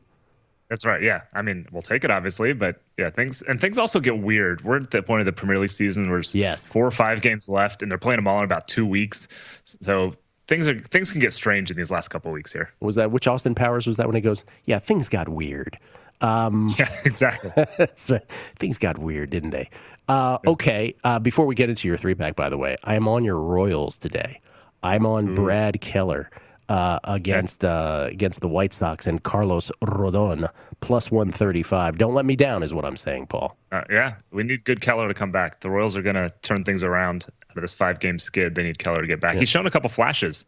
That's right, yeah. I mean, we'll take it, obviously, but, yeah, things and things also get weird. We're at the point of the Premier League season where there's yes. four or five games left, and they're playing them all in about two weeks. So things are things can get strange in these last couple of weeks here. Was that which Austin Powers was that when he goes, yeah, things got weird? Um, yeah, exactly. So things got weird, didn't they? Uh, okay, uh, before we get into your three-pack, by the way, I'm on your Royals today. I'm on mm. Brad Keller uh, against uh, against the White Sox and Carlos Rodon, plus one thirty-five. Don't let me down is what I'm saying, Paul. Uh, yeah, we need good Keller to come back. The Royals are going to turn things around out of this five-game skid. They need Keller to get back. Yeah. He's shown a couple flashes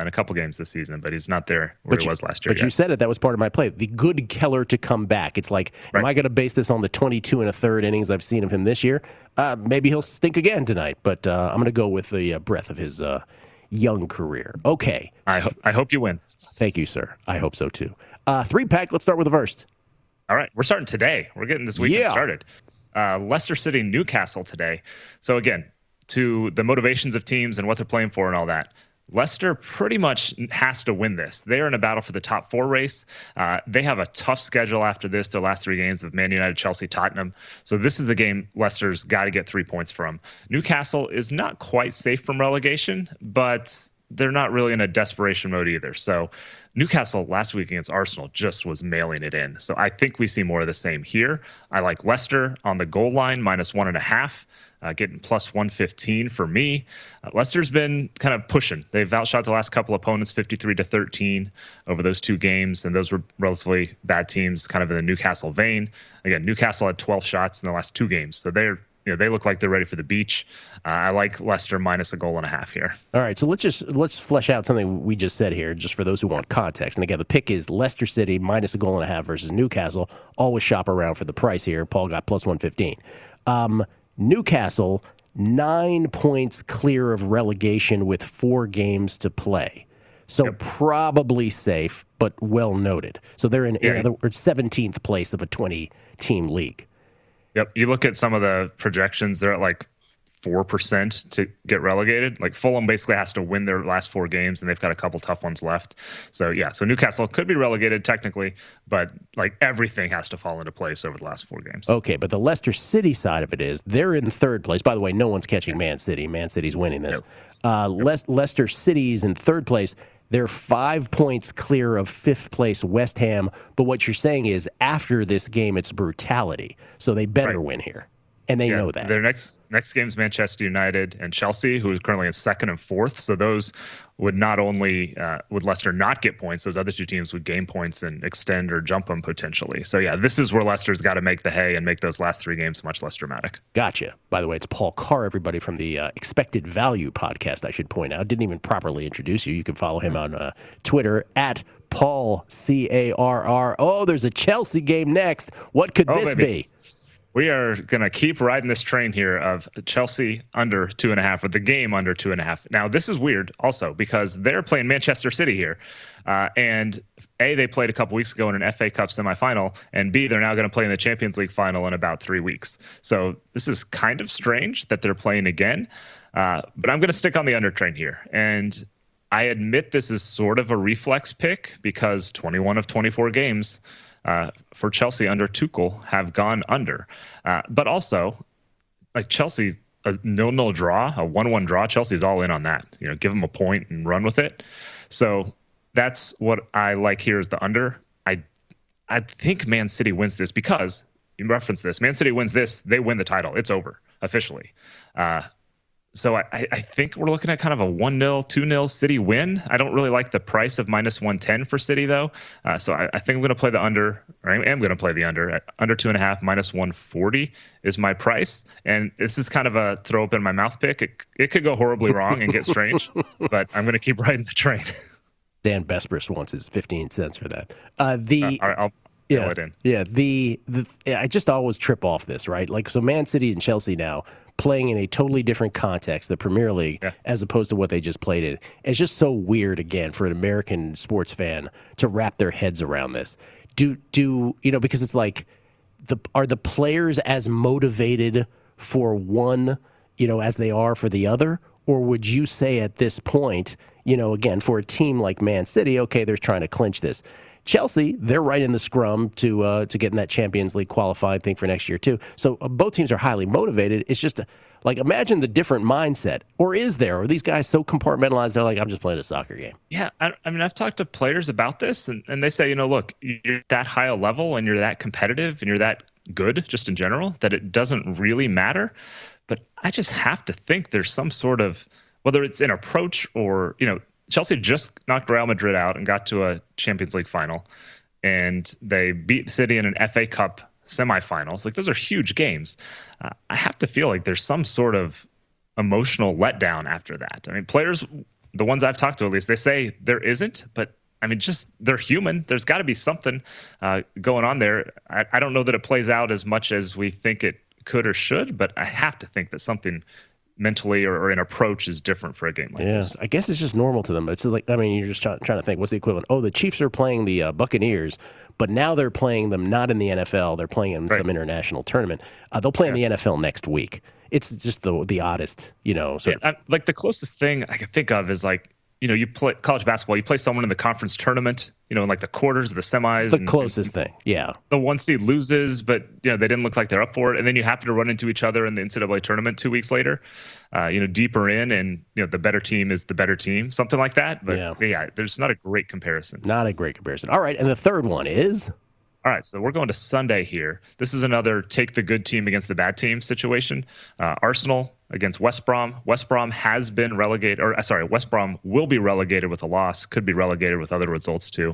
in a couple games this season, but he's not there where but he you, was last year. But yet. You said it. That was part of my play. The good Keller to come back. It's like, right. Am I going to base this on the twenty-two and a third innings I've seen of him this year? Uh, maybe he'll stink again tonight, but uh, I'm going to go with the uh, breadth of his uh, young career. Okay. I, ho- I hope you win. Thank you, sir. I hope so, too. Uh, three-pack, let's start with the first. All right. We're starting today. We're getting this weekend yeah. started. Uh, Leicester City, Newcastle today. So, again, to the motivations of teams and what they're playing for and all that, Leicester pretty much has to win this. They are in a battle for the top four race. Uh, they have a tough schedule after this, their last three games of Man United, Chelsea, Tottenham. So this is the game Leicester's got to get three points from. Newcastle is not quite safe from relegation, but they're not really in a desperation mode either. So Newcastle last week against Arsenal just was mailing it in. So I think we see more of the same here. I like Leicester on the goal line, minus one and a half. Uh, getting plus one fifteen for me. Uh, Leicester's been kind of pushing. They've outshot the last couple opponents fifty-three to thirteen over those two games, and those were relatively bad teams, kind of in the Newcastle vein. Again, Newcastle had twelve shots in the last two games, so they're you know they look like they're ready for the beach. Uh, I like Leicester minus a goal and a half here. All right, so let's just let's flesh out something we just said here, just for those who want context. And again, the pick is Leicester City minus a goal and a half versus Newcastle. Always shop around for the price here. Paul got plus one fifteen. Um, Newcastle, nine points clear of relegation with four games to play. So yep. probably safe, but well noted. So they're in, yeah. in other words, seventeenth place of a twenty-team league. Yep. You look at some of the projections, they're at like four percent to get relegated. Like Fulham basically has to win their last four games, and they've got a couple tough ones left. So, yeah, so Newcastle could be relegated technically, but like everything has to fall into place over the last four games. Okay, but the Leicester City side of it is they're in third place. By the way, no one's catching Man City. Man City's winning this. Yep. Uh, yep. Le- Leicester City's in third place. They're five points clear of fifth place West Ham. But what you're saying is after this game, it's brutality. So they better right. win here. And they yeah, know that. Their next next game's Manchester United and Chelsea, who is currently in second and fourth. So those would not only uh, would Leicester not get points, those other two teams would gain points and extend or jump them potentially. So, yeah, this is where Leicester's got to make the hay and make those last three games much less dramatic. Gotcha. By the way, it's Paul Carr, everybody, from the uh, Expected Value podcast, I should point out. Didn't even properly introduce you. You can follow him on uh, Twitter at Paul C A R R. Oh, there's a Chelsea game next. What could oh, this baby. be? We are going to keep riding this train here of Chelsea under two and a half, with the game under two and a half. Now, this is weird also because they're playing Manchester City here. Uh, and A, they played a couple weeks ago in an F A Cup semifinal, and B, they're now going to play in the Champions League final in about three weeks. So this is kind of strange that they're playing again. Uh, but I'm going to stick on the under train here. And I admit this is sort of a reflex pick because twenty-one of twenty-four games Uh, for Chelsea under Tuchel have gone under. Uh, but also, like Chelsea's a nil-nil draw, a one-one draw, Chelsea's all in on that. You know, give them a point and run with it. So that's what I like here is the under. I I think Man City wins this because, you referenced this, Man City wins this, they win the title. It's over, officially. Uh, so I, I think we're looking at kind of a one-nil, two-nil City win. I don't really like the price of minus one ten for City, though. Uh, so I, I think I'm going to play the under, or I am going to play the under. At under two point five, minus one forty is my price. And this is kind of a throw-up-in-my-mouth pick. It, it could go horribly wrong and get strange, but I'm going to keep riding the train. Dan Bespris wants his fifteen cents for that. Uh, the... Uh, all right, I'll, Yeah, yeah. The, the I just always trip off this, right? Like, so Man City and Chelsea now playing in a totally different context, the Premier League, yeah. as opposed to what they just played in. It's just so weird, again, for an American sports fan to wrap their heads around this. Do, do you know, because it's like, the are the players as motivated for one, you know, as they are for the other? Or would you say at this point, you know, again, for a team like Man City, okay, they're trying to clinch this. Chelsea, they're right in the scrum to uh, to get in that Champions League qualified thing for next year, too. So uh, both teams are highly motivated. It's just, uh, like, imagine the different mindset. Or is there? Are these guys so compartmentalized, they're like, I'm just playing a soccer game? Yeah, I, I mean, I've talked to players about this, and, and they say, you know, look, you're that high a level, and you're that competitive, and you're that good just in general, that it doesn't really matter. But I just have to think there's some sort of, whether it's an approach or, you know, Chelsea just knocked Real Madrid out and got to a Champions League final, and they beat City in an F A Cup semifinals. Like, those are huge games. Uh, I have to feel like there's some sort of emotional letdown after that. I mean, players, the ones I've talked to at least, they say there isn't, but I mean, just they're human. There's got to be something uh, going on there. I, I don't know that it plays out as much as we think it could or should, but I have to think that something mentally or, or an approach is different for a game like yeah, this. I guess it's just normal to them. It's like, I mean, you're just try, trying to think, what's the equivalent? Oh, the Chiefs are playing the uh, Buccaneers, but now they're playing them not in the N F L. They're playing in right. some international tournament. Uh, they'll play yeah. in the N F L next week. It's just the the oddest, you know. Sort yeah, of. I, like the closest thing I can think of is like, you know, you play college basketball, you play someone in the conference tournament, you know, in like the quarters or the semis. It's the and, closest and thing, yeah. The one seed loses, but, you know, they didn't look like they're up for it. And then you happen to run into each other in the N C double A tournament two weeks later, uh, you know, deeper in, and, you know, the better team is the better team, something like that. But, yeah. yeah, there's not a great comparison. Not a great comparison. All right, and the third one is? All right, so we're going to Sunday here. This is another take the good team against the bad team situation. Uh, Arsenal against West Brom. West Brom has been relegated, or sorry, West Brom will be relegated with a loss, could be relegated with other results too.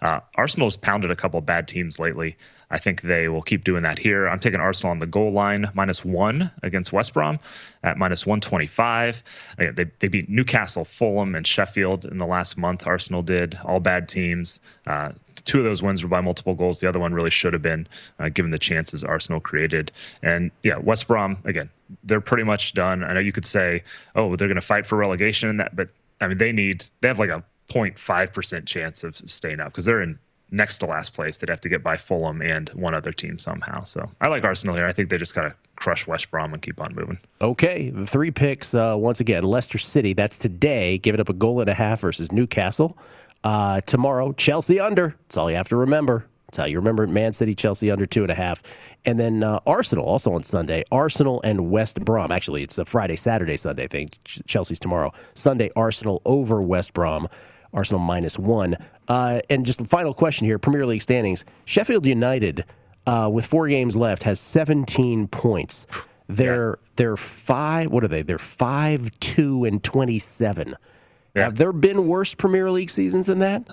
Uh, Arsenal's pounded a couple of bad teams lately. I think they will keep doing that here. I'm taking Arsenal on the goal line, minus one against West Brom at minus one twenty-five. They, they beat Newcastle, Fulham, and Sheffield in the last month. Arsenal did, all bad teams. Uh, two of those wins were by multiple goals. The other one really should have been, uh, given the chances Arsenal created. And yeah, West Brom, again, they're pretty much done. I know you could say, oh, they're going to fight for relegation and that, but I mean, they need, they have like a zero point five percent chance of staying up because they're in next to last place. They'd have to get by Fulham and one other team somehow. So I like Arsenal here. I think they just got to crush West Brom and keep on moving. Okay. The three picks, uh, once again, Leicester City, that's today, giving up a goal and a half versus Newcastle. Uh, tomorrow, Chelsea under. That's all you have to remember. That's how you remember it. Man City, Chelsea under two and a half. And then uh, Arsenal also on Sunday. Arsenal and West Brom. Actually, it's a Friday, Saturday, Sunday thing. Ch- Chelsea's tomorrow. Sunday, Arsenal over West Brom. Arsenal minus one. Uh, and just the final question here, Premier League standings. Sheffield United, uh, with four games left, has seventeen points. They're, yeah. they're five, what are they? They're five, two, and twenty-seven. Yeah. Have there been worse Premier League seasons than that?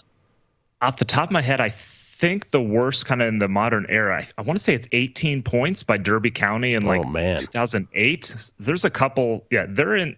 Off the top of my head, I think the worst kind of in the modern era, I, I want to say it's eighteen points by Derby County in like oh, man. two thousand eight. There's a couple, yeah, they're in...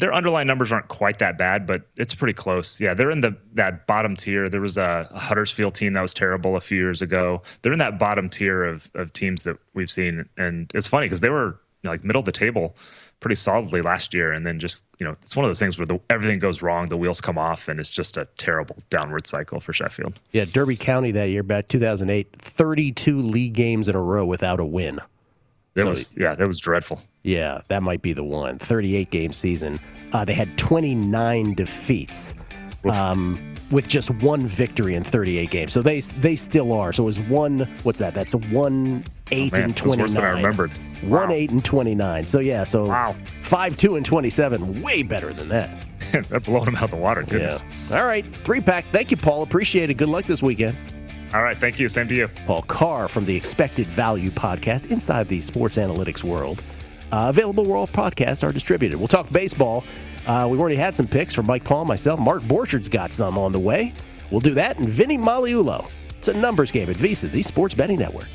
Their underlying numbers aren't quite that bad, but it's pretty close. Yeah, they're in the that bottom tier. There was a, a Huddersfield team that was terrible a few years ago. They're in that bottom tier of of teams that we've seen. And it's funny because they were, you know, like middle of the table pretty solidly last year. And then just, you know, it's one of those things where the, everything goes wrong, the wheels come off, and it's just a terrible downward cycle for Sheffield. Yeah, Derby County that year, back two thousand eight, thirty-two league games in a row without a win. It so, was, yeah, that was dreadful. Yeah, that might be the one. thirty-eight game season. Uh, they had twenty-nine defeats um, with just one victory in thirty-eight games. So they they still are. So it was one, what's that? That's a one, eight, oh, man, and twenty-nine. That's worse than I remembered. Wow. one, eight, and twenty-nine. So, yeah, so wow. five, two, and twenty-seven, way better than that. That blowing them out of the water, goodness. Yeah. All right, three-pack. Thank you, Paul. Appreciate it. Good luck this weekend. All right, thank you. Same to you. Paul Carr from the Expected Value podcast inside the sports analytics world. Uh, available where all podcasts are distributed. We'll talk baseball. Uh, we've already had some picks from Mike Palm, myself. Mark Borchardt's got some on the way. We'll do that. And Vinny Magliulo. It's a numbers game at Visa, the Sports Betting Network.